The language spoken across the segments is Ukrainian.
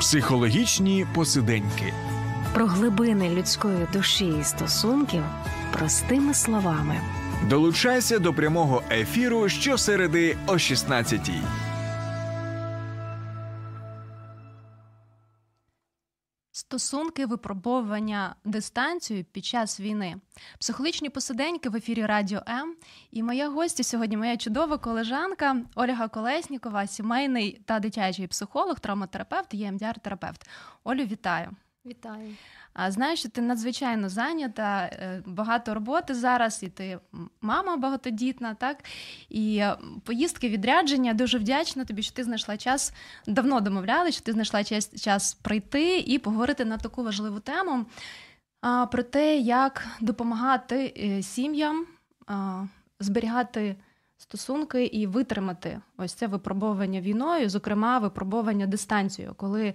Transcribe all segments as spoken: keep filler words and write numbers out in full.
Психологічні посиденьки. Про глибини людської душі і стосунків простими словами. Долучайся до прямого ефіру щосереди о шістнадцятій. Стосунки, випробування, дистанцію під час війни. Психологічні посиденьки в ефірі Радіо М. І моя гостя сьогодні, моя чудова колежанка Ольга Колеснікова, сімейний та дитячий психолог, травматерапевт, і ем ді ар-терапевт. Олю, вітаю. Вітаю. Знаю, що ти надзвичайно зайнята, багато роботи зараз, і ти мама багатодітна, так? І поїздки, відрядження. Дуже вдячна тобі, що ти знайшла час, давно домовляли, що ти знайшла час, час прийти і поговорити на таку важливу тему, про те, як допомагати сім'ям зберігати стосунки і витримати ось це випробування війною, зокрема, випробування дистанцією, коли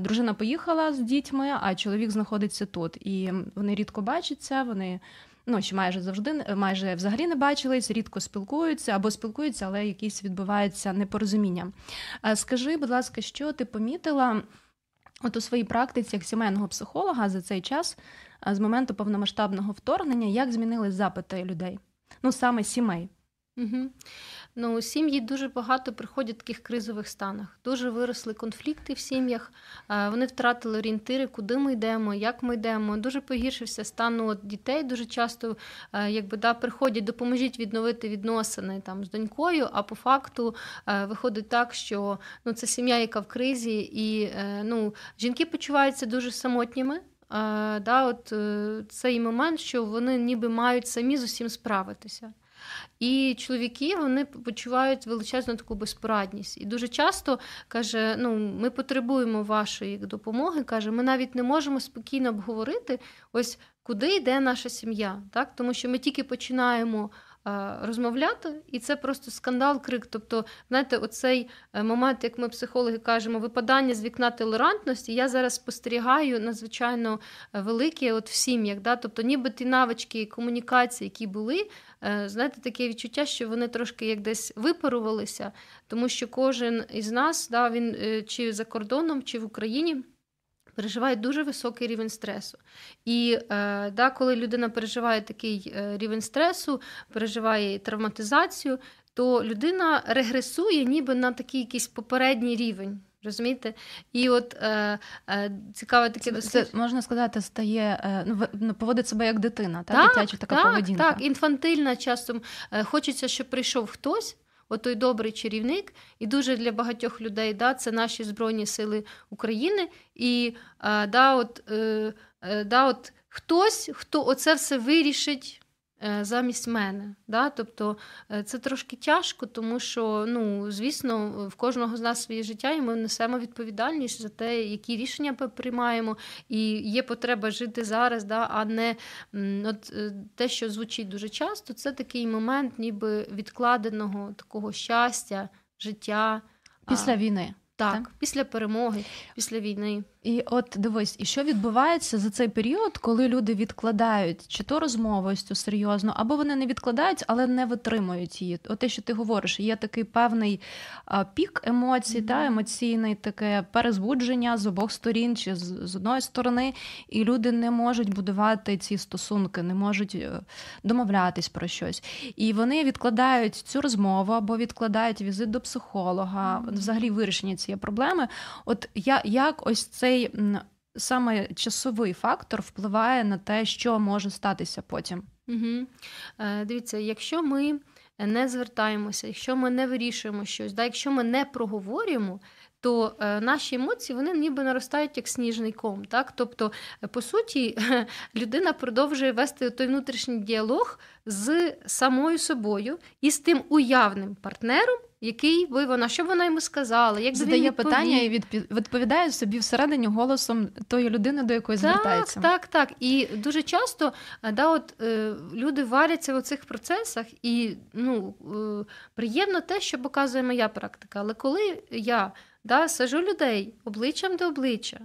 дружина поїхала з дітьми, а чоловік знаходиться тут. І вони рідко бачаться, вони ну, ще майже завжди, майже взагалі не бачились, рідко спілкуються або спілкуються, але якісь відбуваються непорозуміння. Скажи, будь ласка, що ти помітила от у своїй практиці як сімейного психолога за цей час, з моменту повномасштабного вторгнення, як змінились запити людей, ну саме сімей? Угу. Ну, сім'ї дуже багато приходять в таких кризових станах. Дуже виросли конфлікти в сім'ях, вони втратили орієнтири, куди ми йдемо, як ми йдемо. Дуже погіршився стан от дітей. Дуже часто якби, да, приходять, допоможіть відновити відносини там, з донькою, а по факту виходить так, що ну, це сім'я, яка в кризі, і ну, жінки почуваються дуже самотніми. Да, от, цей момент, що вони ніби мають самі з усім справитися. І чоловіки, вони почувають величезну таку безпорадність. І дуже часто, каже, ну, ми потребуємо вашої допомоги, каже, ми навіть не можемо спокійно обговорити, ось куди йде наша сім'я, так? Тому що ми тільки починаємо розмовляти, і це просто скандал, крик. Тобто, знаєте, оцей момент, як ми психологи кажемо, випадання з вікна толерантності, я зараз спостерігаю надзвичайно велике от в сім'ях. Да? Тобто, ніби ті навички комунікації, які були, знаєте, таке відчуття, що вони трошки як десь випарувалися, тому що кожен із нас, да, він чи за кордоном, чи в Україні, переживає дуже високий рівень стресу. І е, да, коли людина переживає такий рівень стресу, переживає травматизацію, то людина регресує ніби на такий якийсь попередній рівень. Розумієте? І от е, е, цікаве таке... Це, дослід... це, можна сказати, стає, ну, поводить себе як дитина, так? Так, дитяча така так, поведінка. Так, інфантильна часом. Хочеться, щоб прийшов хтось, отой добрий чарівник, і дуже для багатьох людей, да, це наші Збройні Сили України, і да, от, да, от хтось, хто оце все вирішить замість мене. Да? Тобто це трошки тяжко, тому що, ну, звісно, в кожного з нас своє життя, і ми несемо відповідальність за те, які рішення приймаємо, і є потреба жити зараз, да? А не от, те, що звучить дуже часто, це такий момент ніби відкладеного такого щастя, життя. Після війни. Так, так, після перемоги, після війни. І от дивись, і що відбувається за цей період, коли люди відкладають чи то розмову ось цю серйозну, або вони не відкладають, але не витримують її. От те, що ти говориш, є такий певний а, пік емоцій, mm-hmm. та, емоційний таке перезбудження з обох сторін чи з, з одної сторони, і люди не можуть будувати ці стосунки, не можуть домовлятись про щось. І вони відкладають цю розмову або відкладають візит до психолога, mm-hmm. взагалі вирішення цієї проблеми. От я, як ось це цей саме часовий фактор впливає на те, що може статися потім. Угу. Дивіться, якщо ми не звертаємося, якщо ми не вирішуємо щось, да, якщо ми не проговорюємо, то е, наші емоції, вони ніби наростають як сніжний ком. Так? Тобто, по суті, людина продовжує вести той внутрішній діалог з самою собою і з тим уявним партнером, який би вона, що вона йому сказала, як би він відповів. Задає питання і відповідає собі всередині голосом тої людини, до якої так, звертається. Так, так, так. І дуже часто да, от, люди варяться в цих процесах, і ну, приємно те, що показує моя практика. Але коли я да, сажу людей обличчям до обличчя,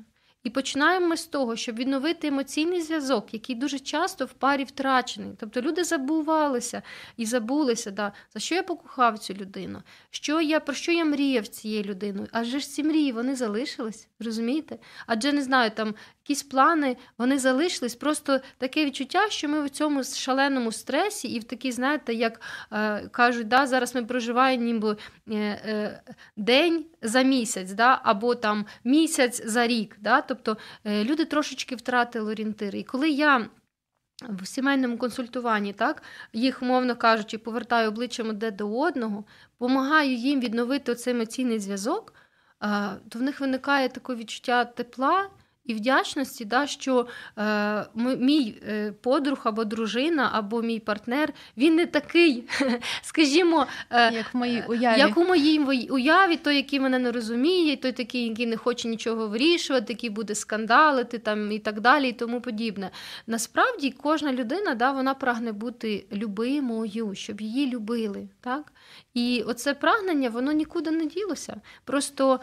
І починаємо ми з того, щоб відновити емоційний зв'язок, який дуже часто в парі втрачений. Тобто люди забувалися і забулися, да, за що я покохав цю людину, що я, про що я мріяв цією людиною. Адже ж ці мрії, вони залишились, розумієте? Адже, не знаю, там якісь плани, вони залишились. Просто таке відчуття, що ми в цьому шаленому стресі і в такій, знаєте, як е, кажуть, да, зараз ми проживаємо ніби е, е, день за місяць, да, або там місяць за рік, да, тобто люди трошечки втратили орієнтири. І коли я в сімейному консультуванні, так, їх, умовно кажучи, повертаю обличчям одне до одного, допомагаю їм відновити оцей емоційний зв'язок, то в них виникає таке відчуття тепла і вдячності, да, що е, мій подруг або дружина, або мій партнер, він не такий, скажімо, е, як, в моїй уяві. як у моїй уяві, той, який мене не розуміє, той такий, який не хоче нічого вирішувати, який буде скандалити там, і так далі, і тому подібне. Насправді, кожна людина, да, вона прагне бути любимою, щоб її любили, так? І оце прагнення, воно нікуди не ділося. Просто,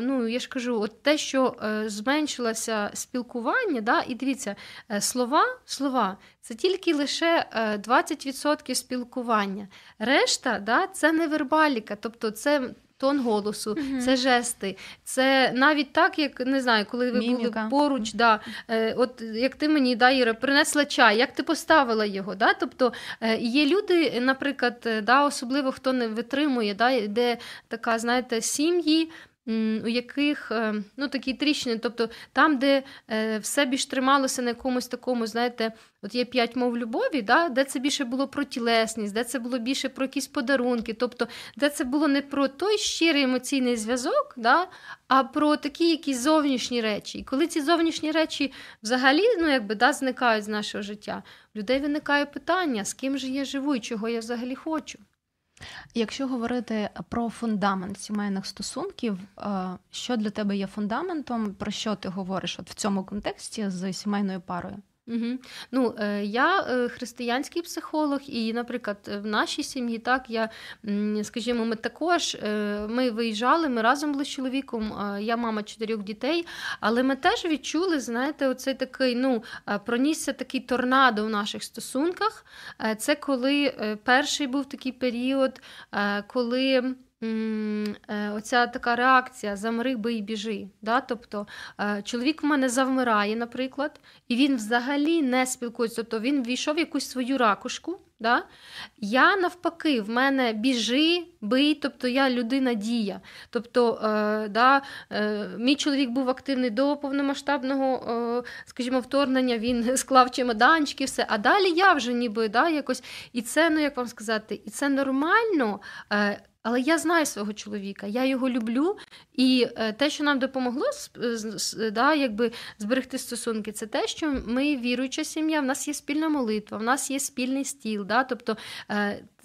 ну, я ж кажу, от те, що зменшилося спілкування, да, і дивіться, слова, слова – це тільки лише двадцять відсотків спілкування. Решта, да, – це невербаліка, тобто це тон голосу, угу. це жести, це навіть так, як, не знаю, коли ви Міміка. були поруч, да, е, от як ти мені, да, Іра, принесла чай, як ти поставила його, да, тобто е, є люди, наприклад, да, особливо, хто не витримує, да, де така, знаєте, сім'ї, у яких, ну, такі тріщини, тобто там, де все більш трималося на якомусь такому, знаєте, от є п'ять мов любові, да, де це більше було про тілесність, де це було більше про якісь подарунки, тобто де це було не про той щирий емоційний зв'язок, да, а про такі якісь зовнішні речі. І коли ці зовнішні речі взагалі, ну, якби, да, зникають з нашого життя, у людей виникає питання, з ким же я живу і чого я взагалі хочу. Якщо говорити про фундамент сімейних стосунків, що для тебе є фундаментом, про що ти говориш от в цьому контексті з сімейною парою? Угу. Ну, я християнський психолог, і, наприклад, в нашій сім'ї, так, я, скажімо, ми також, ми виїжджали, ми разом були з чоловіком, я мама чотирьох дітей, але ми теж відчули, знаєте, оцей такий, ну, пронісся такий торнадо в наших стосунках. Це коли перший був такий період, коли... оця така реакція «замри, бий, біжи». Да? Тобто чоловік в мене завмирає, наприклад, і він взагалі не спілкується, тобто він ввійшов в якусь свою ракушку. Да? Я навпаки, в мене біжи, бий, тобто я людина-дія. Тобто, е, да, е, мій чоловік був активний до повномасштабного, е, скажімо, вторгнення, він склав чемоданчики, все, а далі я вже ніби, да, якось, і це, ну як вам сказати, і це нормально, е, але я знаю свого чоловіка, я його люблю, і те, що нам допомогло, да, якби зберегти стосунки, це те, що ми віруюча сім'я, в нас є спільна молитва, в нас є спільний стіл, да, тобто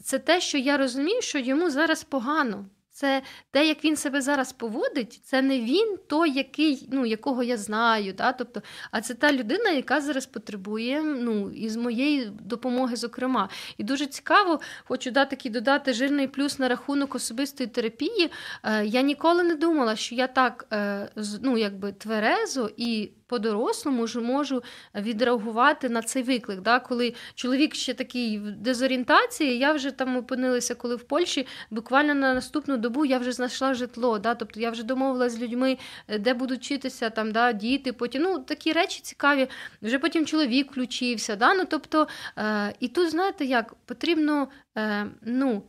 це те, що я розумію, що йому зараз погано. Це те, як він себе зараз поводить, це не він той, який, ну, якого я знаю, да? Тобто, а це та людина, яка зараз потребує, ну, із моєї допомоги, зокрема. І дуже цікаво, хочу дати такий додати жирний плюс на рахунок особистої терапії. Я ніколи не думала, що я так, ну, якби тверезо і по-дорослому ж можу відреагувати на цей виклик. Да? Коли чоловік ще такий в дезорієнтації, я вже там опинилася, коли в Польщі, буквально на наступну добу я вже знайшла житло. Да? Тобто я вже домовилася з людьми, де будуть вчитися, там, да, діти, потім, ну, такі речі цікаві. Вже потім чоловік включився. Да? Ну, тобто, е- і тут, знаєте, як потрібно, е- ну,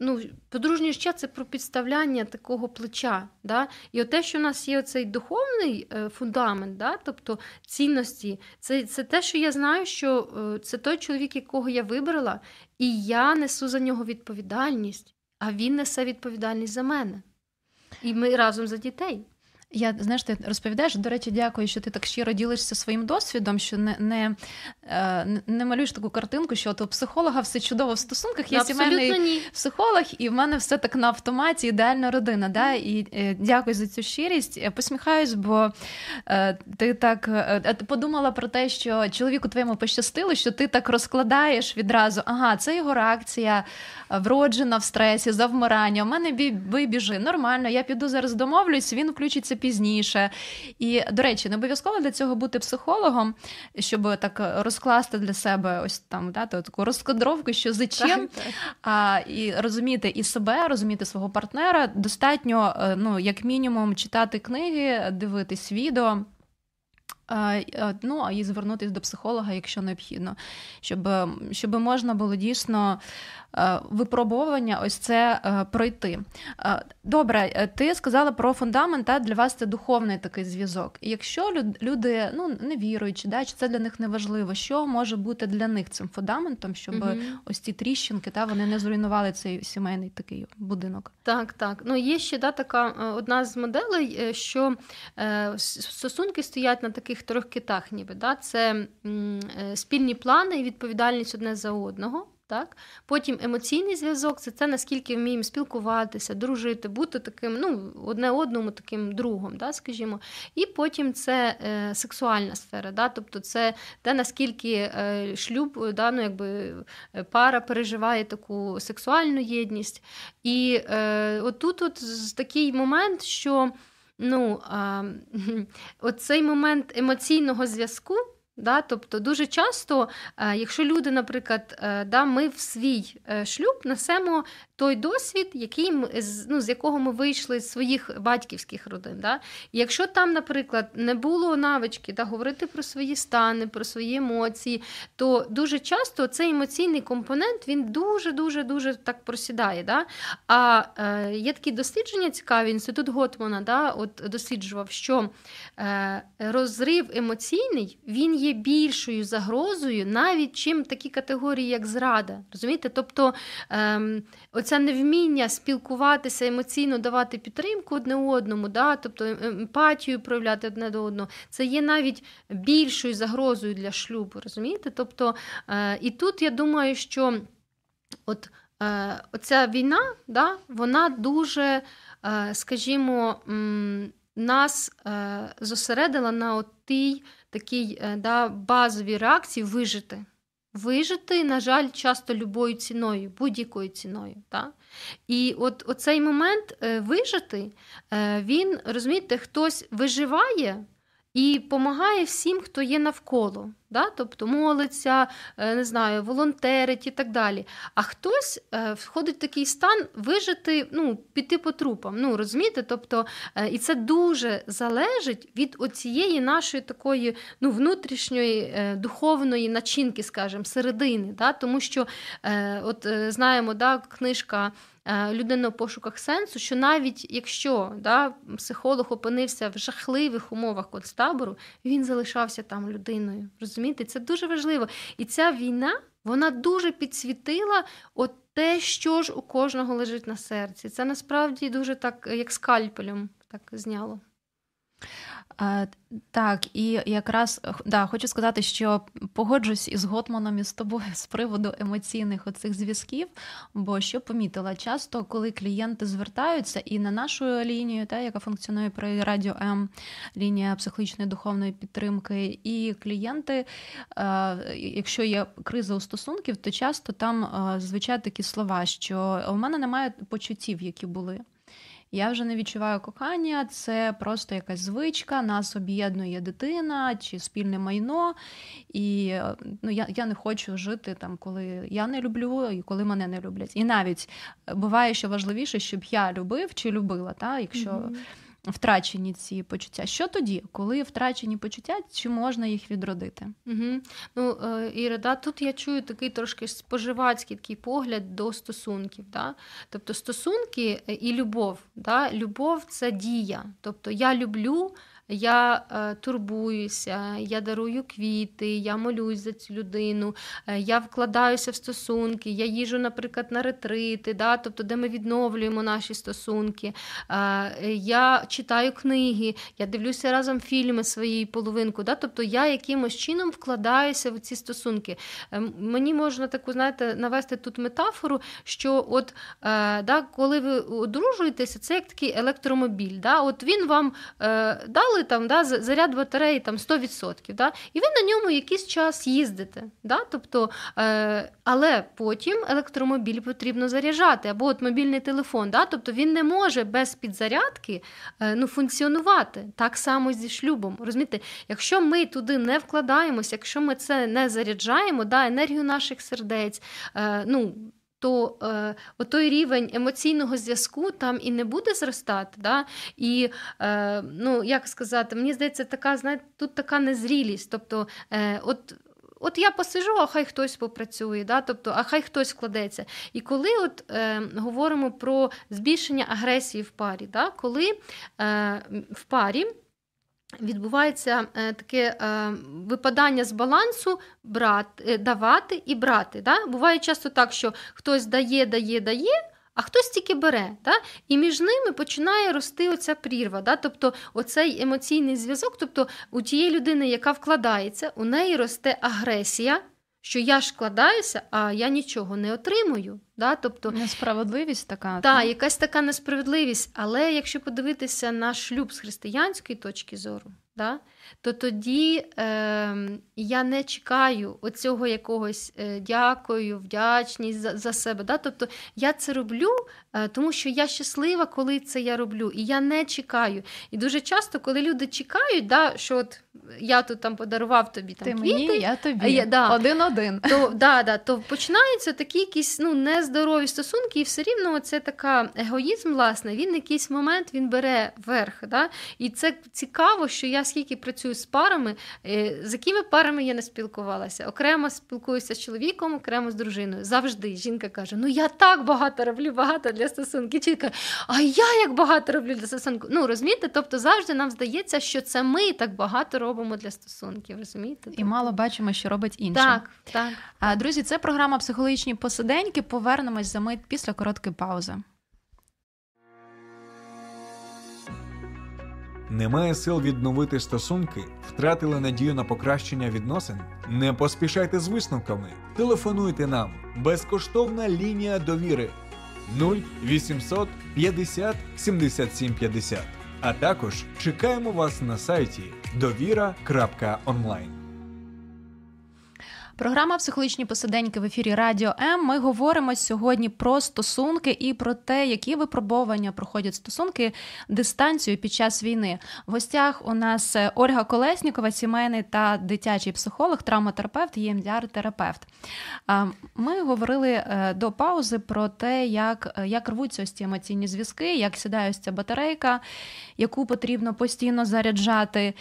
Ну, подружнє життя – це про підставляння такого плеча. Да? І от те, що в нас є оцей духовний фундамент, да? Тобто цінності, це, це те, що я знаю, що це той чоловік, якого я вибрала, і я несу за нього відповідальність, а він несе відповідальність за мене. І ми разом за дітей. Я, знаєш, ти розповідаєш, до речі, дякую, що ти так щиро ділишся своїм досвідом, що не, не не малюєш таку картинку, що от у психолога все чудово в стосунках, є сімейний психолог, і в мене все так на автоматі, ідеальна родина. Да? І дякую за цю щирість. Посміхаюсь, бо ти так подумала про те, що чоловіку твоєму пощастило, що ти так розкладаєш відразу, ага, це його реакція вроджена в стресі, завмирання, у мене бій, бій біжи, нормально, я піду зараз домовлюсь, він включиться пізніше. І, до речі, не обов'язково для цього бути психологом, щоб так розкладати, скласти для себе ось там, да, таку розкадровку, що за чим, а, і розуміти і себе, розуміти свого партнера. Достатньо, ну, як мінімум, читати книги, дивитись відео, а, ну, і звернутися до психолога, якщо необхідно, щоб, щоб можна було дійсно випробування ось це пройти. Добре, ти сказала про фундамент, та для вас це духовний такий зв'язок. І якщо люди, ну, не віруючи, да, чи це для них неважливо, що може бути для них цим фундаментом, щоб угу. ось ці тріщинки, та, вони не зруйнували цей сімейний такий будинок? Так, так. Ну, є ще, да, така одна з моделей, що стосунки стоять на таких трьох китах, ніби, да? Це спільні плани і відповідальність одне за одного. Так? Потім емоційний зв'язок – це те, наскільки вміємо спілкуватися, дружити, бути таким, ну, одне одному таким другом, да, скажімо. І потім це е, сексуальна сфера, да? Тобто це те, наскільки е, шлюб, да, ну, якби, пара переживає таку сексуальну єдність. І е, отут от такий момент, що, ну, е, оцей момент емоційного зв'язку, да, тобто дуже часто, якщо люди, наприклад, да, ми в свій шлюб несемо той досвід, який, ну, з якого ми вийшли з своїх батьківських родин. Да? Якщо там, наприклад, не було навички, да, говорити про свої стани, про свої емоції, то дуже часто цей емоційний компонент, він дуже-дуже-дуже так просідає. Да? А е, є такі дослідження цікаві, Інститут Готмана, да, от досліджував, що е, розрив емоційний, він є більшою загрозою навіть, чим такі категорії, як зрада. Розумієте? Тобто, е, оце невміння спілкуватися, емоційно давати підтримку одне одному, да? Тобто емпатію проявляти одне до одного, це є навіть більшою загрозою для шлюбу, розумієте? Тобто, е, і тут я думаю, що от, е, оця війна, да, вона дуже, е, скажімо, м, нас е, зосередила на отій такій, е, да, базовій реакції вижити. Вижити, на жаль, часто любою ціною, будь-якою ціною. Так? І от оцей момент вижити, він, розумієте, хтось виживає і допомагає всім, хто є навколо. Да? Тобто молиться, не знаю, волонтерить і так далі. А хтось входить в такий стан вижити, ну, піти по трупам. Ну, розумієте? Тобто, і це дуже залежить від оцієї нашої такої, ну, внутрішньої духовної начинки, скажімо, середини. Да? Тому що, от знаємо, да, книжка «Людина в пошуках сенсу», що навіть якщо, да, психолог опинився в жахливих умовах концтабору, він залишався там людиною. Розумієте? Це дуже важливо. І ця війна, вона дуже підсвітила от те, що ж у кожного лежить на серці. Це насправді дуже так, як скальпелем, так зняло. А, так, і якраз, да, хочу сказати, що погоджусь із Готманом і з тобою з приводу емоційних оцих зв'язків, бо що помітила, часто, коли клієнти звертаються і на нашу лінію, та, яка функціонує при Радіо М, лінія психологічної духовної підтримки, і клієнти, якщо є криза у стосунків, то часто там звучать такі слова, що у мене немає почуттів, які були. Я вже не відчуваю кохання, це просто якась звичка, нас об'єднує дитина чи спільне майно, і, ну, я, я не хочу жити там, коли я не люблю і коли мене не люблять. І навіть буває, що важливіше, щоб я любив чи любила, та, якщо mm-hmm. втрачені ці почуття. Що тоді, коли втрачені почуття, чи можна їх відродити? Угу. Ну, Іра, да, тут я чую такий трошки споживацький такий погляд до стосунків. Да? Тобто стосунки і любов. Да? Любов – це дія. Тобто я люблю я турбуюся, я дарую квіти, я молюсь за цю людину, я вкладаюся в стосунки, я їжу, наприклад, на ретрити, да, тобто де ми відновлюємо наші стосунки, я читаю книги, я дивлюся разом фільми своєю половинкою, да, тобто я якимось чином вкладаюся в ці стосунки. Мені можна таку, знаєте, навести тут метафору, що от, да, коли ви одружуєтеся, це як такий електромобіль, да, от він вам дали там, да, заряд батареї там, сто відсотків, да, і ви на ньому якийсь час їздите. Да, тобто, але потім електромобіль потрібно заряджати, або от мобільний телефон, да, тобто він не може без підзарядки, ну, функціонувати. Так само зі шлюбом. Розумієте, якщо ми туди не вкладаємося, якщо ми це не заряджаємо, да, енергію наших сердець, ну, то е, той рівень емоційного зв'язку там і не буде зростати. Да? І, е, ну, як сказати, мені здається, така, знаєте, тут така незрілість. Тобто, е, от, от я посижу, а хай хтось попрацює, да? Тобто, а хай хтось вкладеться. І коли от, е, говоримо про збільшення агресії в парі, да? Коли е, в парі відбувається таке випадання з балансу брати, давати і брати. Да? Буває часто так, що хтось дає, дає, дає, а хтось тільки бере. Да? І між ними починає рости оця прірва. Да? Тобто оцей емоційний зв'язок, тобто у тієї людини, яка вкладається, у неї росте агресія, що я ж вкладаюся, а я нічого не отримую. Да? Тобто, несправедливість така. Так, та, якась така несправедливість. Але якщо подивитися на шлюб з християнської точки зору, да, то тоді е, я не чекаю оцього якогось е, дякую, вдячність за, за себе. Да? Тобто я це роблю, е, тому що я щаслива, коли це я роблю. І я не чекаю. І дуже часто, коли люди чекають, да, що от я тут там подарував тобі там, ти квіти. Ти мені, я тобі. Я, да, один-один. То, да, да, то починаються такі якісь, ну, нездорові стосунки. І все рівно це така егоїзм, власне, він якийсь момент, він бере верх. Да? І це цікаво, що я скільки працюю з парами, з якими парами я не спілкувалася. Окремо спілкуюся з чоловіком, окремо з дружиною. Завжди жінка каже, ну я так багато роблю, багато для стосунків. Чоловік каже, а я як багато роблю для стосунків. Ну, розумієте, тобто завжди нам здається, що це ми так багато робимо для стосунків, розумієте? І мало бачимо, що робить іншим. Так, так. А, друзі, це програма «Психологічні посиденьки». Повернемось за мить після короткої паузи. Немає сил відновити стосунки? Втратили надію на покращення відносин? Не поспішайте з висновками. Телефонуйте нам. Безкоштовна лінія довіри нуль вісімсот п'ятдесят сімдесят сім п'ятдесят. А також чекаємо вас на сайті довіра крапка онлайн. Програма «Психологічні посиденьки» в ефірі Радіо М. Ми говоримо сьогодні про стосунки і про те, які випробування проходять стосунки дистанцію під час війни. В гостях у нас Ольга Колеснікова, сімейний та дитячий психолог, травматерапевт, і ем ді ар-терапевт. Ми говорили до паузи про те, як, як рвуться ось ці емоційні зв'язки, як сідає ось ця батарейка, яку потрібно постійно заряджати.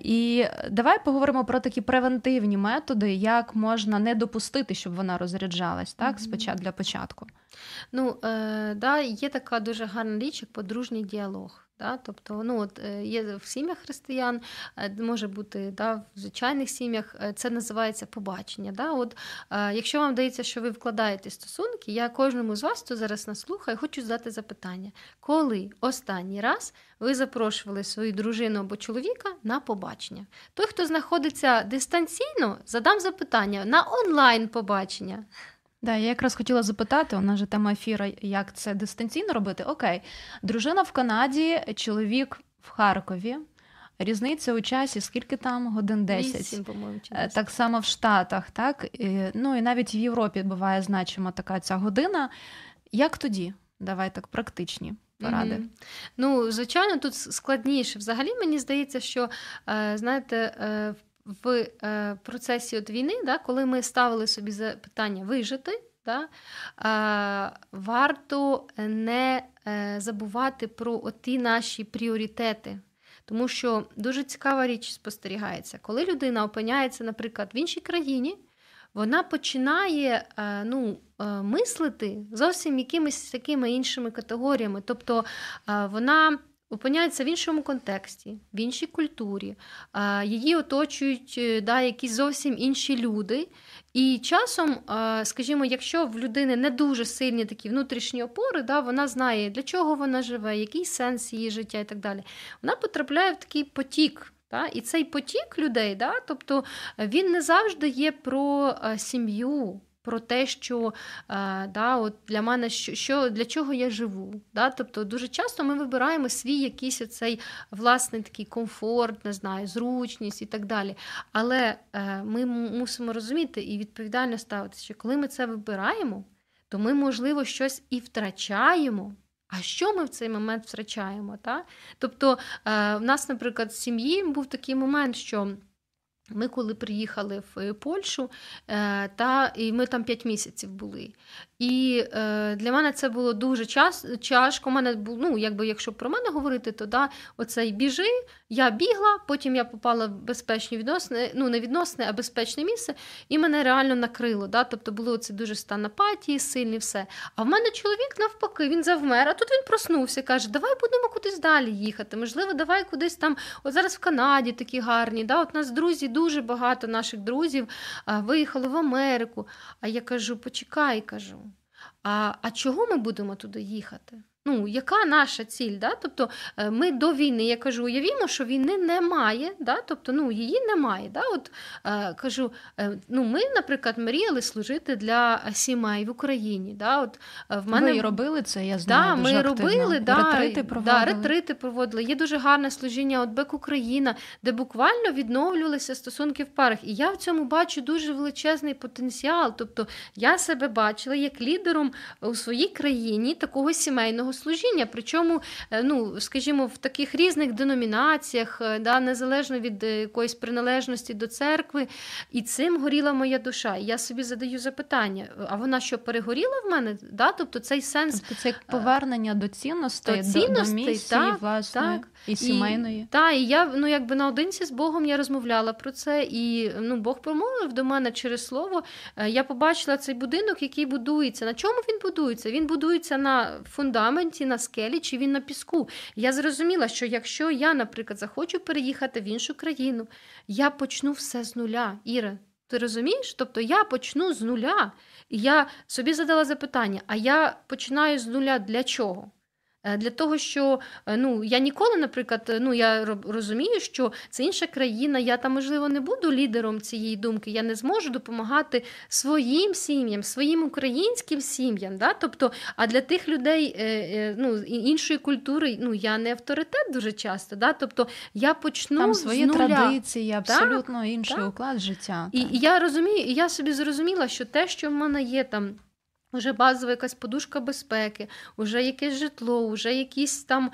І давай поговоримо про такі превентивні методи, як можна не допустити, щоб вона розряджалась, так, спочатку, для початку. Ну, е, да, є така дуже гарна річ, як подружній діалог. Да? Тобто, ну, от, є в сім'ях християн, може бути, да, в звичайних сім'ях, це називається побачення. Да? От, е, якщо вам вдається, що ви вкладаєте стосунки, я кожному з вас, хто зараз нас слухає, хочу задати запитання. Коли останній раз ви запрошували свою дружину або чоловіка на побачення? Той, хто знаходиться дистанційно, задам запитання на онлайн-побачення. Да, я якраз хотіла запитати, у нас же тема ефіра, як це дистанційно робити. Окей, дружина в Канаді, чоловік в Харкові, різниця у часі, скільки там? Годин десять. вісім, по-моєму, чи десять. Так само в Штатах, так? Ну і навіть в Європі буває значима така ця година. Як тоді? Давай так практичні поради. Mm-hmm. Ну, звичайно, тут складніше. Взагалі, мені здається, що, знаєте, в В е, процесі от війни, да, коли ми ставили собі запитання вижити, да, е, варто не е, забувати про оті наші пріоритети. Тому що дуже цікава річ спостерігається. Коли людина опиняється, наприклад, в іншій країні, вона починає е, ну, е, мислити зовсім якимись такими іншими категоріями. Тобто е, вона опиняється в іншому контексті, в іншій культурі, її оточують да, якісь зовсім інші люди. І часом, скажімо, якщо в людини не дуже сильні такі внутрішні опори, да, вона знає, для чого вона живе, який сенс її життя і так далі, вона потрапляє в такий потік. Да? І цей потік людей, да, тобто він не завжди є про сім'ю, про те, що да, от для мене, що, що, для чого я живу. Да? Тобто дуже часто ми вибираємо свій якийсь оцей власний такий комфорт, не знаю, зручність і так далі. Але ми мусимо розуміти і відповідально ставитися, що коли ми це вибираємо, то ми, можливо, щось і втрачаємо. А що ми в цей момент втрачаємо? Та? Тобто в нас, наприклад, в сім'ї був такий момент, що ми коли приїхали в Польщу, та, і ми там п'ять місяців були. І для мене це було дуже тяжко. У мене було, ну, якби, якщо про мене говорити, то да, оцей біжи, я бігла, потім я попала в безпечні відносини, ну не відносини, а безпечне місце, і мене реально накрило. Да? Тобто було це дуже стан апатії, сильний все. А в мене чоловік навпаки, він завмер, а тут він проснувся, каже, давай будемо кудись далі їхати, можливо, давай кудись там, от зараз в Канаді такі гарні, да? От у нас друзі, дуже багато наших друзів виїхали в Америку. А я кажу, почекай, кажу. А, а чого ми будемо туди їхати? Ну, яка наша ціль? Да? Тобто ми до війни, я кажу, уявімо, що війни немає, да? Тобто, ну, її немає. Да? От, е, кажу, е, ну, ми, наприклад, мріяли служити для сімей в Україні. Да? От, в мене... Ви робили це, я знаю, да, дуже ми активно. Робили, да, ретрити проводили. Да, ретрити проводили. Є дуже гарне служіння от «Бек Україна», де буквально відновлювалися стосунки в парах. І я в цьому бачу дуже величезний потенціал. Тобто я себе бачила як лідером у своїй країні такого сімейного служіння, причому, ну, скажімо, в таких різних деномінаціях, да, незалежно від якоїсь приналежності до церкви, і цим горіла моя душа. І я собі задаю запитання, а вона що, перегоріла в мене? Да? Тобто цей сенс... Тобто це як повернення до цінностей, до, цінностей, до місії, так, власної, так, і сімейної. Так, і я, ну, якби наодинці з Богом я розмовляла про це, і, ну, Бог промовив до мене через слово. Я побачила цей будинок, який будується. На чому він будується? Він будується на фундамент, на скелі, чи він на піску. Я зрозуміла, що якщо я, наприклад, захочу переїхати в іншу країну, я почну все з нуля, Іра. Ти розумієш? Тобто я почну з нуля. І я собі задала запитання, а я починаю з нуля для чого? Для того, що, ну, я ніколи, наприклад, ну, я розумію, що це інша країна, я там, можливо, не буду лідером цієї думки, я не зможу допомагати своїм сім'ям, своїм українським сім'ям, да? Тобто, а для тих людей, ну, іншої культури, ну, я не авторитет дуже часто, да? Тобто, я почну там свої з нуля. Традиції, абсолютно так, інший так. уклад життя. І, і я розумію, і я собі зрозуміла, що те, що в мене є там, уже базова якась подушка безпеки, уже якесь житло, вже якісь там,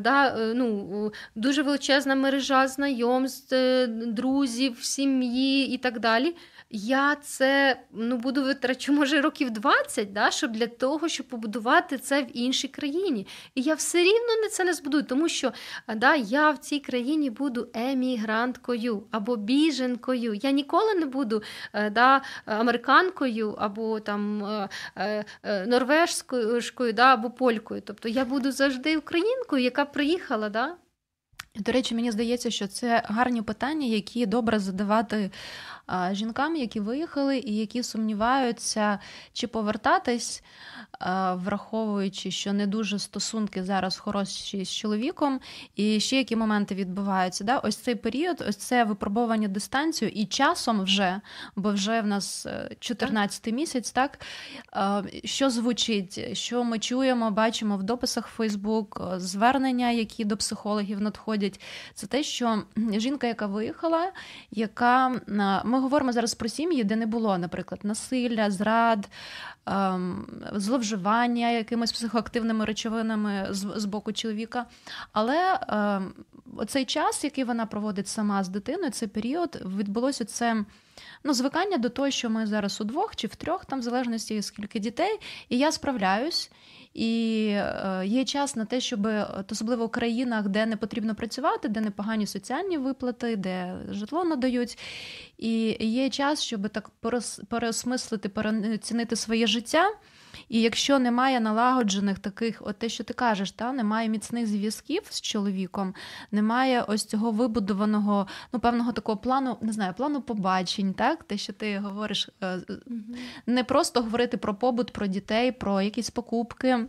да, ну, дуже величезна мережа знайомств, друзів, сім'ї і так далі. Я це, ну, буду витрачати, може, років двадцять, да, щоб для того, щоб побудувати це в іншій країні. І я все рівно це не збудую, тому що, да, я в цій країні буду емігранткою або біженкою. Я ніколи не буду, да, американкою або там норвежською, да, або полькою. Тобто я буду завжди українкою, яка приїхала, да? До речі, мені здається, що це гарні питання, які добре задавати жінкам, які виїхали і які сумніваються, чи повертатись, враховуючи, що не дуже стосунки зараз хороші з чоловіком, і ще які моменти відбуваються. Да? Ось цей період, ось це випробування дистанцію, і часом вже, бо вже в нас чотирнадцятий місяць, так? Що звучить, що ми чуємо, бачимо в дописах в Фейсбук, звернення, які до психологів надходять, це те, що жінка, яка виїхала, яка... Ми говоримо зараз про сім'ї, де не було, наприклад, насилля, зрад, зловживання якимись психоактивними речовинами з боку чоловіка. Але цей час, який вона проводить сама з дитиною, цей період, відбулося це, ну, звикання до того, що ми зараз у двох чи в трьох, там, в залежності, скільки дітей, і я справляюсь. І є час на те, щоб, особливо в країнах, де не потрібно працювати, де непогані соціальні виплати, де житло надають, і є час, щоб так переосмислити, переоцінити своє життя, І якщо немає налагоджених таких, от те, що ти кажеш, та, немає міцних зв'язків з чоловіком, немає ось цього вибудованого, ну, певного такого плану, не знаю, плану побачень, так, те, що ти говориш, не просто говорити про побут, про дітей, про якісь покупки,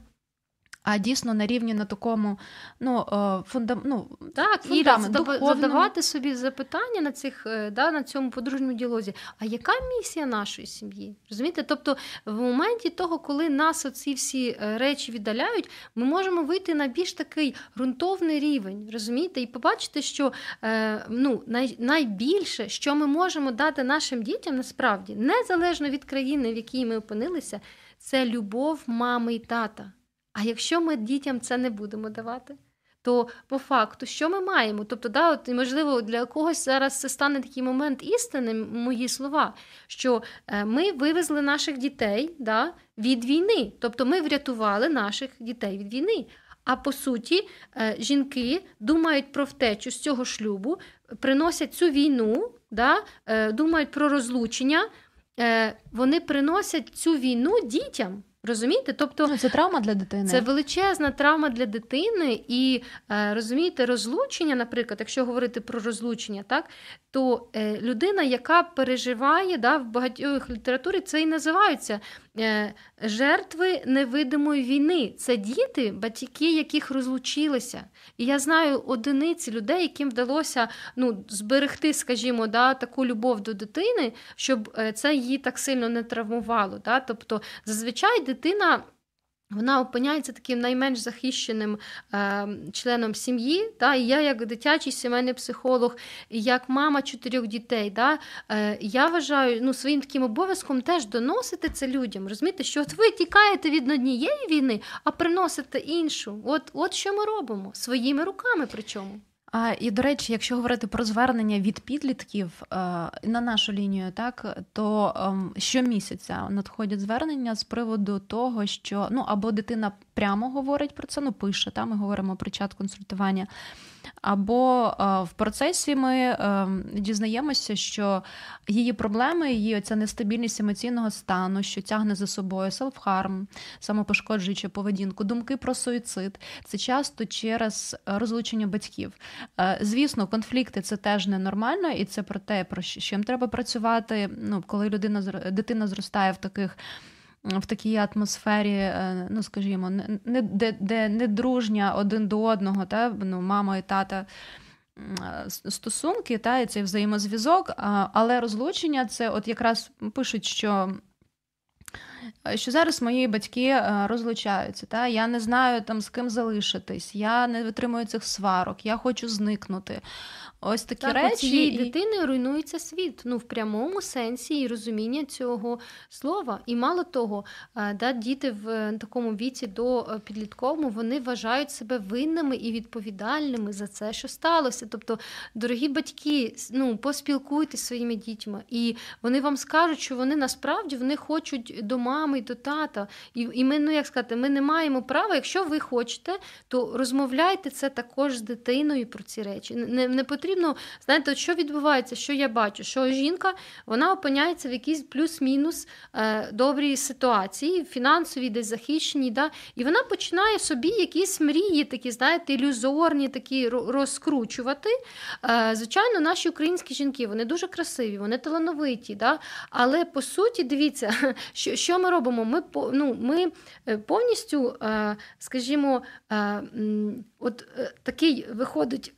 а дійсно на рівні на такому, ну, фундам... ну так, фундамент, духовному. Задавати собі запитання на цих, да, на цьому подружньому діалозі. А яка місія нашої сім'ї? Розумієте? Тобто в моменті того, коли нас оці всі речі віддаляють, ми можемо вийти на більш такий ґрунтовний рівень, розумієте? І побачити, що, ну, най... найбільше, що ми можемо дати нашим дітям насправді, незалежно від країни, в якій ми опинилися, це любов мами і тата. А якщо ми дітям це не будемо давати, то по факту що ми маємо? Тобто, да, от, можливо, для когось зараз це стане такий момент істини, мої слова, що ми вивезли наших дітей, да, від війни. Тобто ми врятували наших дітей від війни. А по суті, жінки думають про втечу з цього шлюбу, приносять цю війну, да, думають про розлучення, вони приносять цю війну дітям. Розумієте? Тобто, це травма для дитини. Це величезна травма для дитини. І, розумієте, розлучення, наприклад, якщо говорити про розлучення, так, то людина, яка переживає, да, в багатьох літературі це і називається жертви невидимої війни. Це діти, батьки, яких розлучилися. І я знаю одиниці людей, яким вдалося, ну, зберегти, скажімо, да, таку любов до дитини, щоб це її так сильно не травмувало. Да? Тобто, зазвичай дитина, вона опиняється таким найменш захищеним е, членом сім'ї. Да? І я як дитячий сімейний психолог, і як мама чотирьох дітей, да? е, я вважаю, ну, своїм таким обов'язком теж доносити це людям. Розумієте, що от ви тікаєте від однієї війни, а приносите іншу. От, от що ми робимо, своїми руками причому. А, і, до речі, якщо говорити про звернення від підлітків е, на нашу лінію, так, то е, щомісяця надходять звернення з приводу того, що, ну, або дитина прямо говорить про це, ну, пише, та, ми говоримо про чат-консультування, або е, в процесі ми е, дізнаємося, що її проблеми, її оця нестабільність емоційного стану, що тягне за собою селф-харм, самопошкоджуючу поведінку, думки про суїцид, це часто через розлучення батьків. Е, звісно, конфлікти – це теж ненормально, і це про те, про що, з чим треба працювати, ну, коли людина, дитина зростає в таких... в такій атмосфері, ну, скажімо, не, де, де не дружня один до одного, та, ну, мама і тата стосунки, та, і цей взаємозв'язок, але розлучення, це от якраз пишуть, що що зараз мої батьки розлучаються, та? Я не знаю, там, з ким залишитись, я не витримую цих сварок, я хочу зникнути. Ось такі так, речі. Так, у цієї і... дитини руйнується світ, ну, в прямому сенсі і розуміння цього слова. І мало того, да, діти в такому віці до підлітковому, вони вважають себе винними і відповідальними за це, що сталося. Тобто, дорогі батьки, ну, поспілкуйтесь зі своїми дітьми, і вони вам скажуть, що вони насправді, вони хочуть до мами і до тата. І, і ми, ну, як сказати, ми не маємо права, якщо ви хочете, то розмовляйте це також з дитиною про ці речі. Не, не потрібно, знаєте, що відбувається, що я бачу, що жінка, вона опиняється в якійсь плюс-мінус е, добрій ситуації, фінансовій, десь захищеній, да? І вона починає собі якісь мрії такі, знаєте, ілюзорні такі розкручувати. Е, звичайно, наші українські жінки, вони дуже красиві, вони талановиті, да? Але по суті, дивіться, що, що ми робимо? Ми, ну, ми повністю, е, скажімо, е, от е, такий виходить,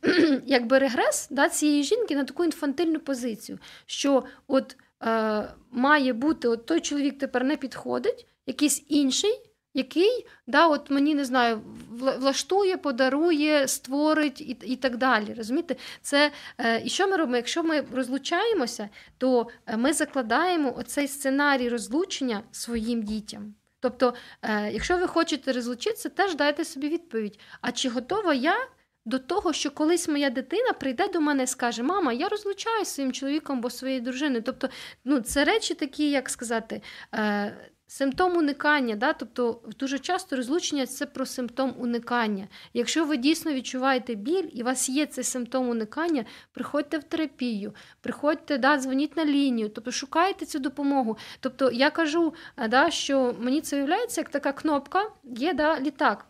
якби регрес, да, цієї жінки на таку інфантильну позицію, що от е, має бути, от той чоловік тепер не підходить, якийсь інший, який, да, от мені, не знаю, влаштує, подарує, створить і, і так далі. Розумієте? Це, е, і що ми робимо? Якщо ми розлучаємося, то ми закладаємо оцей сценарій розлучення своїм дітям. Тобто, е, якщо ви хочете розлучитися, теж дайте собі відповідь. А чи готова я до того, що колись моя дитина прийде до мене і скаже: мама, я розлучаюся зі своїм чоловіком або своєю дружиною. Тобто, ну, це речі такі, як сказати, е, Симптом уникання, да? Тобто дуже часто розлучення – це про симптом уникання. Якщо ви дійсно відчуваєте біль і у вас є цей симптом уникання, приходьте в терапію, приходьте, да, дзвоніть на лінію, тобто шукайте цю допомогу. Тобто я кажу, да, що мені це являється як така кнопка, є, да, літак,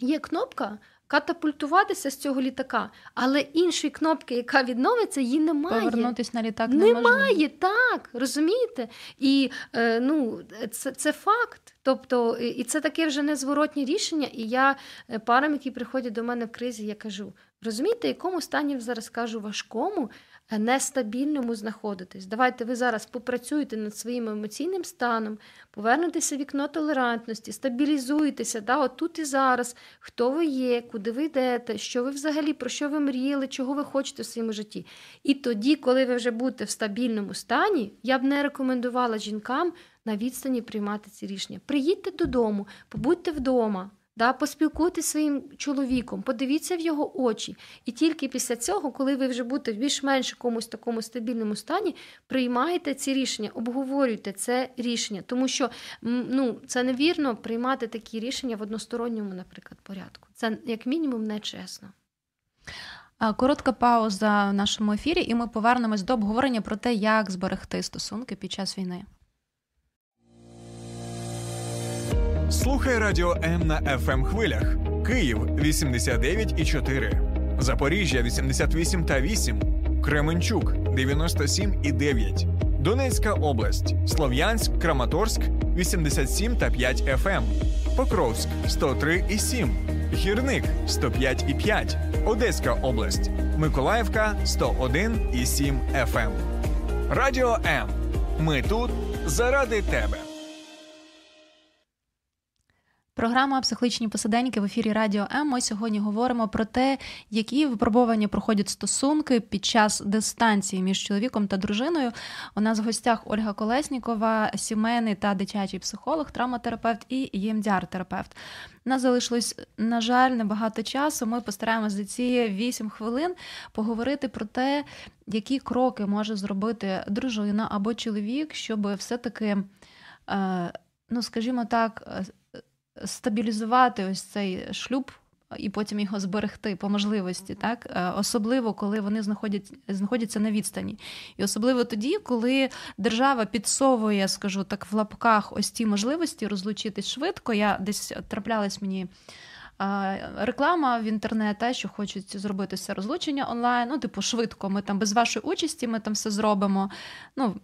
є кнопка катапультуватися з цього літака, але іншої кнопки, яка відновиться, її немає. Повернутися на літак неможливо. Немає, так, розумієте? І е, ну, це, це факт. Тобто, і це таке вже незворотні рішення, і я парам, які приходять до мене в кризі, я кажу, розумієте, якому стані зараз, кажу, важкому, нестабільному знаходитись. Давайте ви зараз попрацюєте над своїм емоційним станом, повернетеся в вікно толерантності, стабілізуєтеся, да, от тут і зараз, хто ви є, куди ви йдете, що ви взагалі, про що ви мріяли, чого ви хочете в своєму житті. І тоді, коли ви вже будете в стабільному стані, я б не рекомендувала жінкам на відстані приймати ці рішення. Приїдьте додому, побудьте вдома, да, поспілкуйтесь зі своїм чоловіком, подивіться в його очі. І тільки після цього, коли ви вже будете в більш-менш якомусь такому стабільному стані, приймайте ці рішення, обговорюйте це рішення. Тому що, ну, це невірно приймати такі рішення в односторонньому, наприклад, порядку. Це, як мінімум, нечесно. Коротка пауза в нашому ефірі, і ми повернемось до обговорення про те, як зберегти стосунки під час війни. Слухай Радіо М на еф ем хвилях. Київ вісімдесят дев'ять і чотири, Запоріжжя вісімдесят вісім і вісім, Кременчук дев'яносто сім і дев'ять, Донецька область, Слов'янськ, Краматорськ вісімдесят сім і п'ять еф ем, Покровськ сто три і сім, Гірник сто п'ять і п'ять, Одеська область, Миколаївка сто один і сім еф ем. Радіо М. Ми тут заради тебе. Програма «Психологічні посиденьки» в ефірі Радіо М. Ми сьогодні говоримо про те, які випробування проходять стосунки під час дистанції між чоловіком та дружиною. У нас в гостях Ольга Колеснікова, сімейний та дитячий психолог, травматерапевт і і ем ді ар-терапевт. У нас залишилось, на жаль, небагато часу. Ми постараємося за ці вісім хвилин поговорити про те, які кроки може зробити дружина або чоловік, щоб все-таки, ну, скажімо так, стабілізувати ось цей шлюб і потім його зберегти по можливості, так? Особливо, коли вони знаходять, знаходяться на відстані. І особливо тоді, коли держава підсовує, скажу так, в лапках ось ті можливості розлучитись швидко. Я десь траплялась мені реклама в інтернеті, що хочуть зробити все розлучення онлайн, ну, типу, швидко, ми там без вашої участі, ми там все зробимо, ну,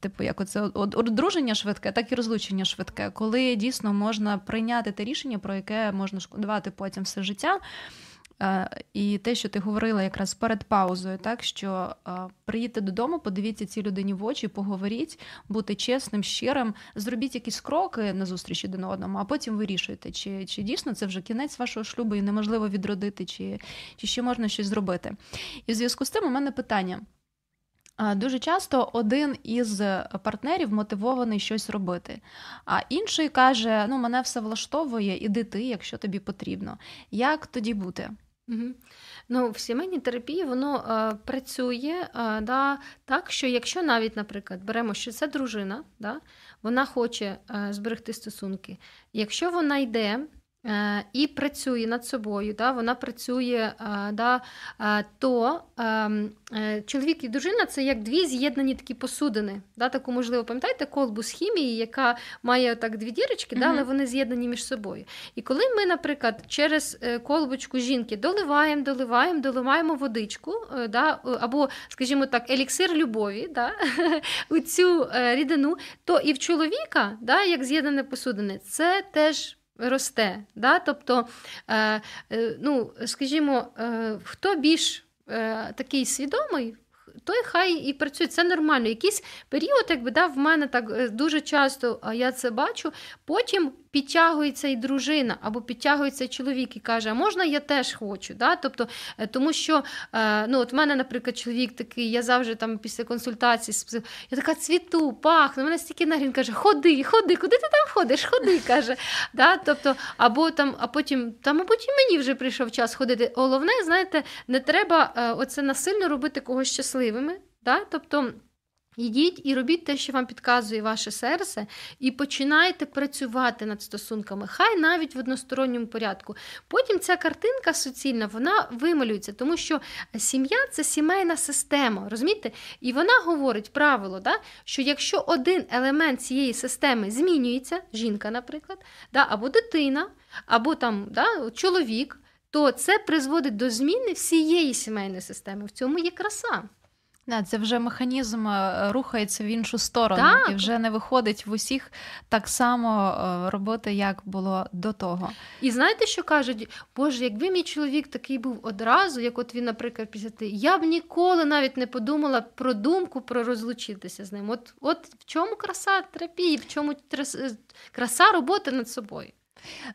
типу, як оце одруження швидке, так і розлучення швидке, коли дійсно можна прийняти те рішення, про яке можна шкодувати потім все життя. І те, що ти говорила якраз перед паузою, так, що приїдьте додому, подивіться цій людині в очі, поговоріть, бути чесним, щирим, зробіть якісь кроки на зустріч один одному, а потім вирішуйте, чи, чи дійсно це вже кінець вашого шлюбу і неможливо відродити, чи, чи ще можна щось зробити. І в зв'язку з тим у мене питання. Дуже часто один із партнерів мотивований щось робити, а інший каже, ну, мене все влаштовує, іди ти, якщо тобі потрібно. Як тоді бути? Угу. Ну, в сімейній терапії воно е, працює е, да, так, що якщо навіть, наприклад, беремо, що це дружина, да, вона хоче е, зберегти стосунки, якщо вона йде і працює над собою, да, вона працює, да, то чоловік і дружина – це як дві з'єднані такі посудини. Да, таку, можливо, пам'ятаєте, колбу з хімії, яка має так дві дірочки, да, але вони з'єднані між собою. І коли ми, наприклад, через колбочку жінки доливаємо, доливаємо, доливаємо водичку, да, або, скажімо так, еліксир любові, да, у цю рідину, то і в чоловіка, да, як з'єднані посудини, це теж росте, да? Тобто, е, е, ну, скажімо, е, хто більш е, такий свідомий, той хай і працює, це нормально. Якийсь період, якби, да, в мене так дуже часто я це бачу, потім підтягується і дружина, або підтягується і чоловік і каже, а можна я теж хочу, да? Тобто, тому що, ну, от в мене, наприклад, чоловік такий, я завжди там після консультації, я така цвіту, пахну, мене стільки нагрін, каже, ходи, ходи, куди ти там ходиш, ходи, каже, да? Тобто, або там, а потім, та, мабуть, і мені вже прийшов час ходити. Головне, знаєте, не треба оце насильно робити когось щасливим. Да? Тобто Йдіть і робіть те, що вам підказує ваше серце, і починайте працювати над стосунками, хай навіть в односторонньому порядку. Потім ця картинка суцільна, вона вималюється, тому що сім'я – це сімейна система, розумієте? І вона говорить правило, да, що якщо один елемент цієї системи змінюється, жінка, наприклад, да, або дитина, або там, да, чоловік, то це призводить до зміни всієї сімейної системи. В цьому є краса. Да, це вже механізм рухається в іншу сторону, так. І вже не виходить в усіх так само роботи, як було до того. І знаєте, що кажуть? Боже, якби мій чоловік такий був одразу, як от він, наприклад, після ти, я б ніколи навіть не подумала про думку, про розлучитися з ним. От, от в чому краса терапії, в чому краса роботи над собою?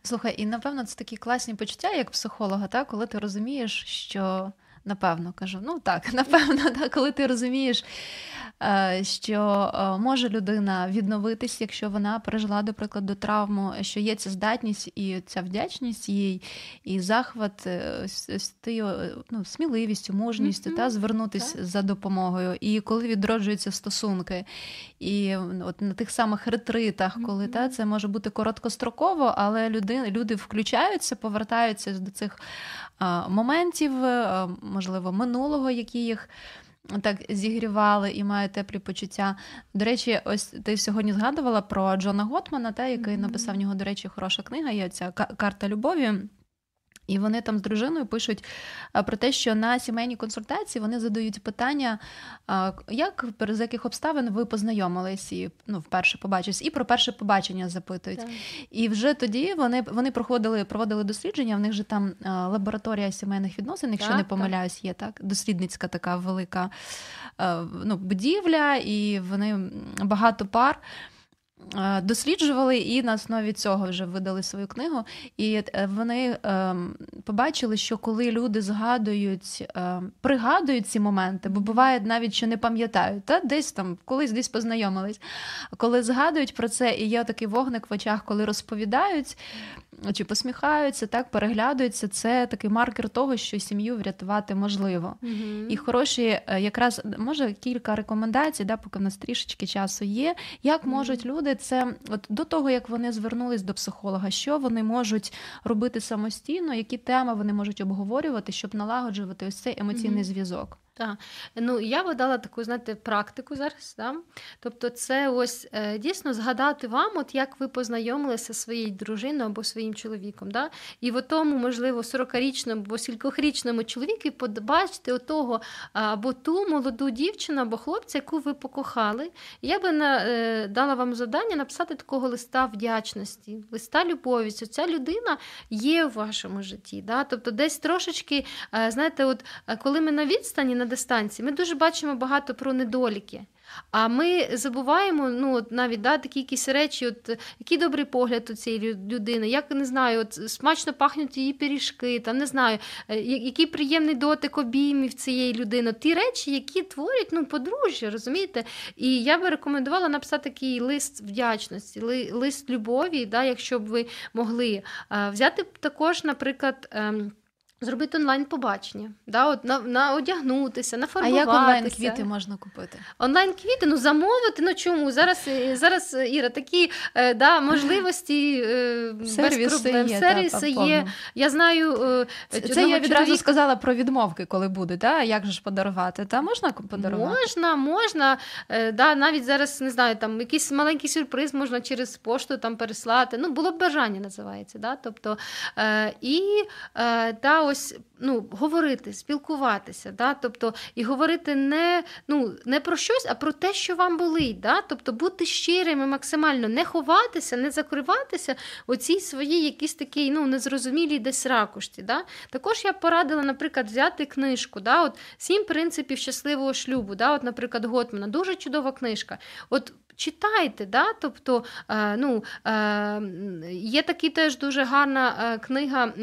Слухай, і напевно це такі класні почуття, як психолога, так? Коли ти розумієш, що... Напевно, кажу, ну так, напевно, так, коли ти розумієш, що може людина відновитись, якщо вона пережила, до прикладу, травму, що є ця здатність і ця вдячність їй, і захват з тією, ну, сміливістю, мужністю, mm-hmm. та звернутись okay. за допомогою. І коли відроджуються стосунки, і от на тих самих ретритах, коли mm-hmm. та це може бути короткостроково, але люди, люди включаються, повертаються до цих моментів, можливо, минулого, які їх так зігрівали і мають теплі почуття. До речі, ось ти сьогодні згадувала про Джона Готмана, та, який mm-hmm. написав, в нього, до речі, хороша книга є, ця «Карта любові». І вони там з дружиною пишуть про те, що на сімейній консультації вони задають питання, як, з яких обставин ви познайомились і, ну, вперше побачились, і про перше побачення запитують. Так. І вже тоді вони, вони проходили, проводили дослідження, в них же там лабораторія сімейних відносин, якщо так, не помиляюсь, є так, дослідницька така велика, ну, будівля, і вони багато пар досліджували і на основі цього вже видали свою книгу. І вони ем, побачили, що коли люди згадують, ем, пригадують ці моменти, бо буває навіть, що не пам'ятають, та десь там, колись десь познайомились, коли згадують про це, і є такий вогник в очах, коли розповідають, чи посміхаються, так, переглядаються, це такий маркер того, що сім'ю врятувати можливо. Mm-hmm. І хороші, якраз, може, кілька рекомендацій, да, поки в нас трішечки часу є, як mm-hmm. можуть люди це, от до того, як вони звернулись до психолога, що вони можуть робити самостійно, які теми вони можуть обговорювати, щоб налагоджувати ось цей емоційний mm-hmm. зв'язок. Так. Ну, я би дала таку, знаєте, практику зараз. Да? Тобто це ось дійсно згадати вам, от як ви познайомилися зі своєю дружиною або своїм чоловіком. Да? І в тому, можливо, сорокарічному або сількохрічному чоловіку побачити отого або ту молоду дівчину або хлопця, яку ви покохали. Я би на, дала вам завдання написати такого листа вдячності, листа любові. Ця людина є у вашому житті. Да? Тобто десь трошечки, знаєте, от коли ми на відстані, на дистанції. Ми дуже бачимо багато про недоліки. А ми забуваємо, ну, от навіть, да, такі якісь речі, от, який добрий погляд у цієї людини, як, не знаю, от, смачно пахнуть її пиріжки, там, не знаю, який приємний дотик обіймів цієї людини. Ті речі, які творять, ну, подружжя, розумієте? І я би рекомендувала написати такий лист вдячності, ли, лист любові, да, якщо б ви могли. А, взяти також, наприклад, зробити онлайн-побачення, да, от на, на одягнутися, нафарбуватися. А як онлайн-квіти можна купити? Онлайн-квіти, ну, замовити, ну, чому? Зараз, зараз Іра, такі, да, можливості сервіси без проблем. Є, сервіси та, є. Я знаю... Це, це я чоловіка... відразу сказала про відмовки, коли буде, да? Як же ж подарувати? Та можна подарувати? Можна, можна. Да, навіть зараз, не знаю, там якийсь маленький сюрприз можна через пошту там переслати. Ну, було б бажання, називається, да? Тобто, і, да, ось, ну, говорити, спілкуватися, да? Тобто, і говорити не, ну, не про щось, а про те, що вам болить. Да? Тобто бути щирими максимально, не ховатися, не закриватися у цій своїй якійсь такій, ну, незрозумілій десь ракушці. Да? Також я порадила, наприклад, взяти книжку, да? От, «Сім принципів щасливого шлюбу», да? От, наприклад, Готмана, дуже чудова книжка. От читайте. Да? Тобто, ну, є така теж дуже гарна книга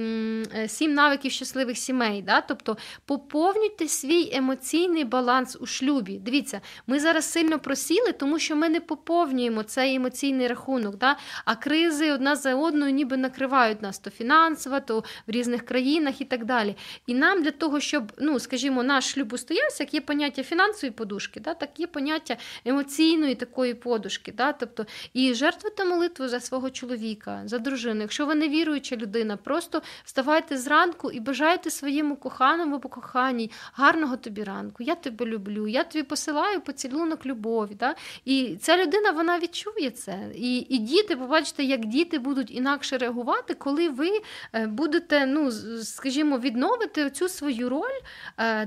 «Сім навиків щасливих сімей». Да? Тобто, поповнюйте свій емоційний баланс у шлюбі. Дивіться, ми зараз сильно просіли, тому що ми не поповнюємо цей емоційний рахунок. Да? А кризи одна за одною ніби накривають нас то фінансово, то в різних країнах і так далі. І нам для того, щоб, ну, скажімо, наш шлюб устоявся, як є поняття фінансової подушки, да, так є поняття емоційної такої подушки. Да, тобто, і жертвуйте молитву за свого чоловіка, за дружину. Якщо ви не віруюча людина, просто вставайте зранку і бажайте своєму коханому або коханій гарного тобі ранку, я тебе люблю, я тобі посилаю поцілунок любові. Да? І ця людина, вона відчує це. І, і діти, побачите, як діти будуть інакше реагувати, коли ви будете, ну, скажімо, відновити цю свою роль,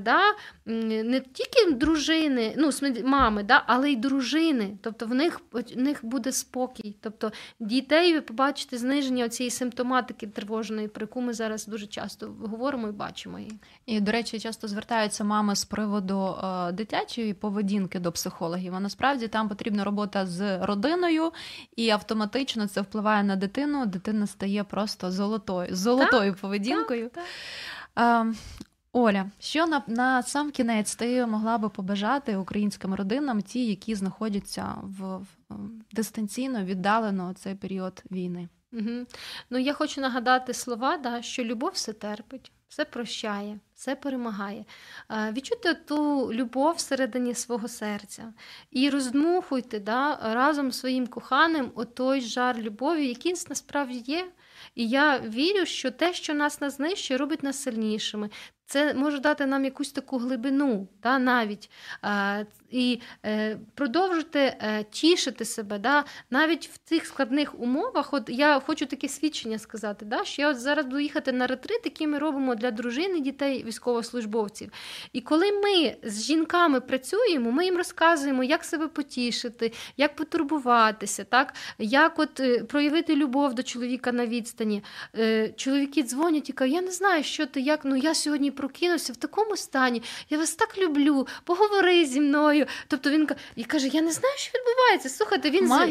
да, не тільки дружини, ну, мами, да, але й дружини. Тобто в них, в них буде спокій. Тобто дітей ви побачите зниження цієї симптоматики тривожної, про яку ми зараз дуже часто говоримо і бачимо її. І, до речі, часто звертаються мами з приводу дитячої поведінки до психологів. А насправді там потрібна робота з родиною, і автоматично це впливає на дитину. Дитина стає просто золотою, золотою так, поведінкою. Так, так. Оля, що на, на сам кінець ти могла би побажати українським родинам, ті, які знаходяться в, в дистанційно, віддалено цей період війни? Угу. Ну, я хочу нагадати слова, да, що любов все терпить, все прощає, все перемагає. Відчуйте ту любов всередині свого серця і роздмухуйте, да, разом з своїм коханим отой жар любові, який насправді є. І я вірю, що те, що нас не знищує, робить нас сильнішими. Це може дати нам якусь таку глибину, да, навіть. І продовжуйте тішити себе, да, навіть в цих складних умовах. От я хочу таке свідчення сказати, да, що я от зараз буду їхати на ретрит, який ми робимо для дружини, дітей, військовослужбовців. І коли ми з жінками працюємо, ми їм розказуємо, як себе потішити, як потурбуватися, так, як от проявити любов до чоловіка на відстані. Чоловіки дзвонять і кажуть, я не знаю, що ти, як, ну я сьогодні прокинувся в такому стані, я вас так люблю, поговори зі мною. Тобто він каже, я не знаю, що відбувається. Слухайте, він, з...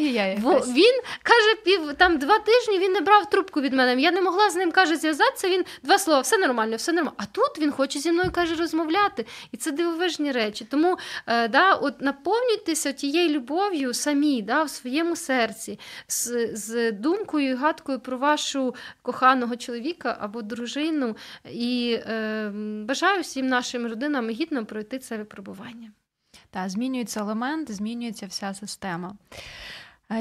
він каже, пів, там, два тижні він не брав трубку від мене, я не могла з ним, каже, зв'язатися, він два слова, все нормально, все нормально. А тут він хоче зі мною, каже, розмовляти. І це дивовижні речі. Тому е, да, от наповнюйтеся тією любов'ю самі, да, в своєму серці, з, з думкою і гадкою про вашу коханого чоловіка або дружину. І е, бажаю всім нашим родинам гідно пройти це випробування. Та, змінюється елемент, змінюється вся система.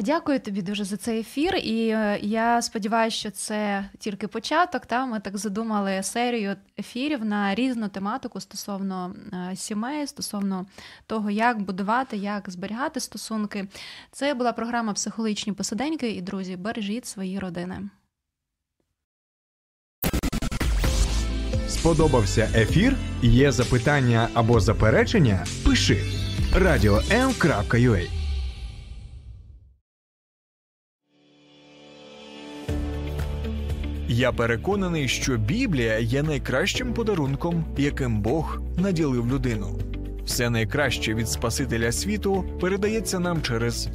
Дякую тобі дуже за цей ефір, і я сподіваюся, що це тільки початок. Та ми так задумали серію ефірів на різну тематику стосовно сімей, стосовно того, як будувати, як зберігати стосунки. Це була програма «Психологічні посиденьки», і, друзі, бережіть свої родини. Сподобався ефір? Є запитання або заперечення? Пиши радіо крапка ем крапка ю а. Я переконаний, що Біблія є найкращим подарунком, яким Бог наділив людину. Все найкраще від Спасителя світу передається нам через